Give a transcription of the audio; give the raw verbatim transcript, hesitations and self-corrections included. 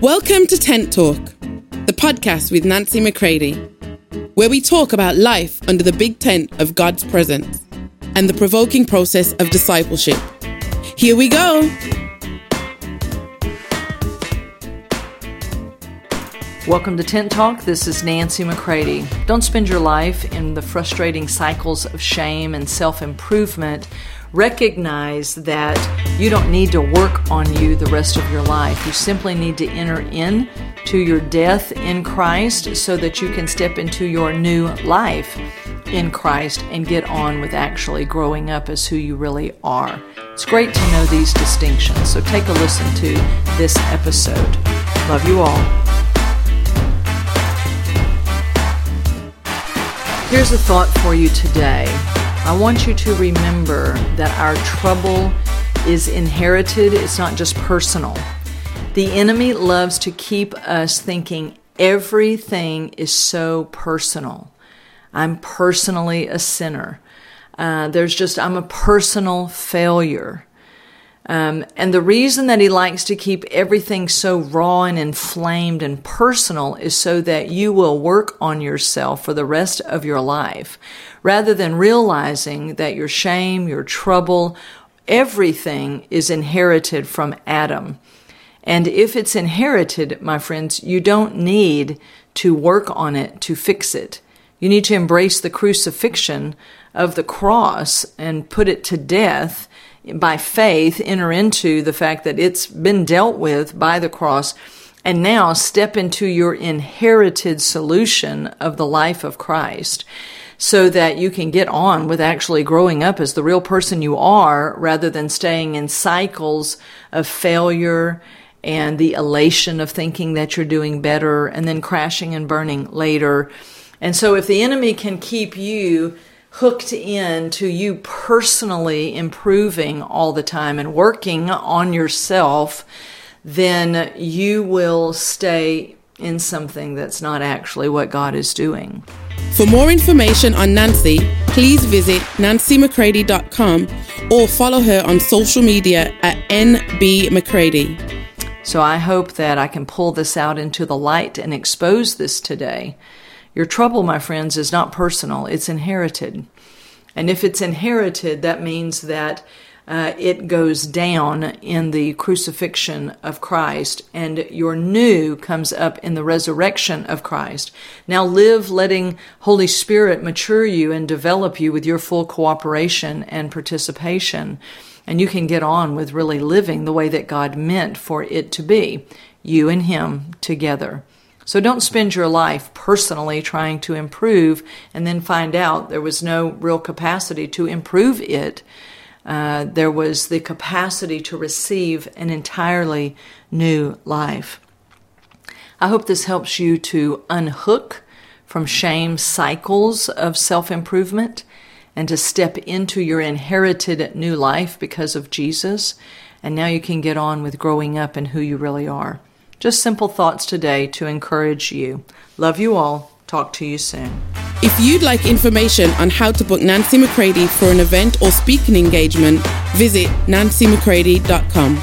Welcome to Tent Talk, the podcast with Nancy McCready, where we talk about life under the big tent of God's presence and the provoking process of discipleship. Here we go. Welcome to Tent Talk. This is Nancy McCready. Don't spend your life in the frustrating cycles of shame and self-improvement. Recognize that you don't need to work on you the rest of your life. You simply need to enter in to your death in Christ so that you can step into your new life in Christ and get on with actually growing up as who you really are. It's great to know these distinctions. So take a listen to this episode. Love you all. Here's a thought for you today. I want you to remember that our trouble is inherited. It's not just personal. The enemy loves to keep us thinking everything is so personal. I'm personally a sinner. Uh, there's just, I'm a personal failure. Um, and the reason that he likes to keep everything so raw and inflamed and personal is so that you will work on yourself for the rest of your life, rather than realizing that your shame, your trouble, everything is inherited from Adam. And if it's inherited, my friends, you don't need to work on it to fix it. You need to embrace the crucifixion of the cross and put it to death. By faith, enter into the fact that it's been dealt with by the cross, and now step into your inherited solution of the life of Christ so that you can get on with actually growing up as the real person you are, rather than staying in cycles of failure and the elation of thinking that you're doing better and then crashing and burning later. And so if the enemy can keep you hooked in to you personally improving all the time and working on yourself, then you will stay in something that's not actually what God is doing. For more information on Nancy, please visit nancy mccready dot com or follow her on social media at N B McCready. So I hope that I can pull this out into the light and expose this today. Your trouble, my friends, is not personal. It's inherited. And if it's inherited, that means that uh, it goes down in the crucifixion of Christ, and your new comes up in the resurrection of Christ. Now live letting Holy Spirit mature you and develop you with your full cooperation and participation, and you can get on with really living the way that God meant for it to be, you and Him together. So don't spend your life personally trying to improve and then find out there was no real capacity to improve it. Uh, there was the capacity to receive an entirely new life. I hope this helps you to unhook from shame cycles of self-improvement and to step into your inherited new life because of Jesus. And now you can get on with growing up and who you really are. Just simple thoughts today to encourage you. Love you all. Talk to you soon. If you'd like information on how to book Nancy McCready for an event or speaking engagement, visit nancy mccready dot com.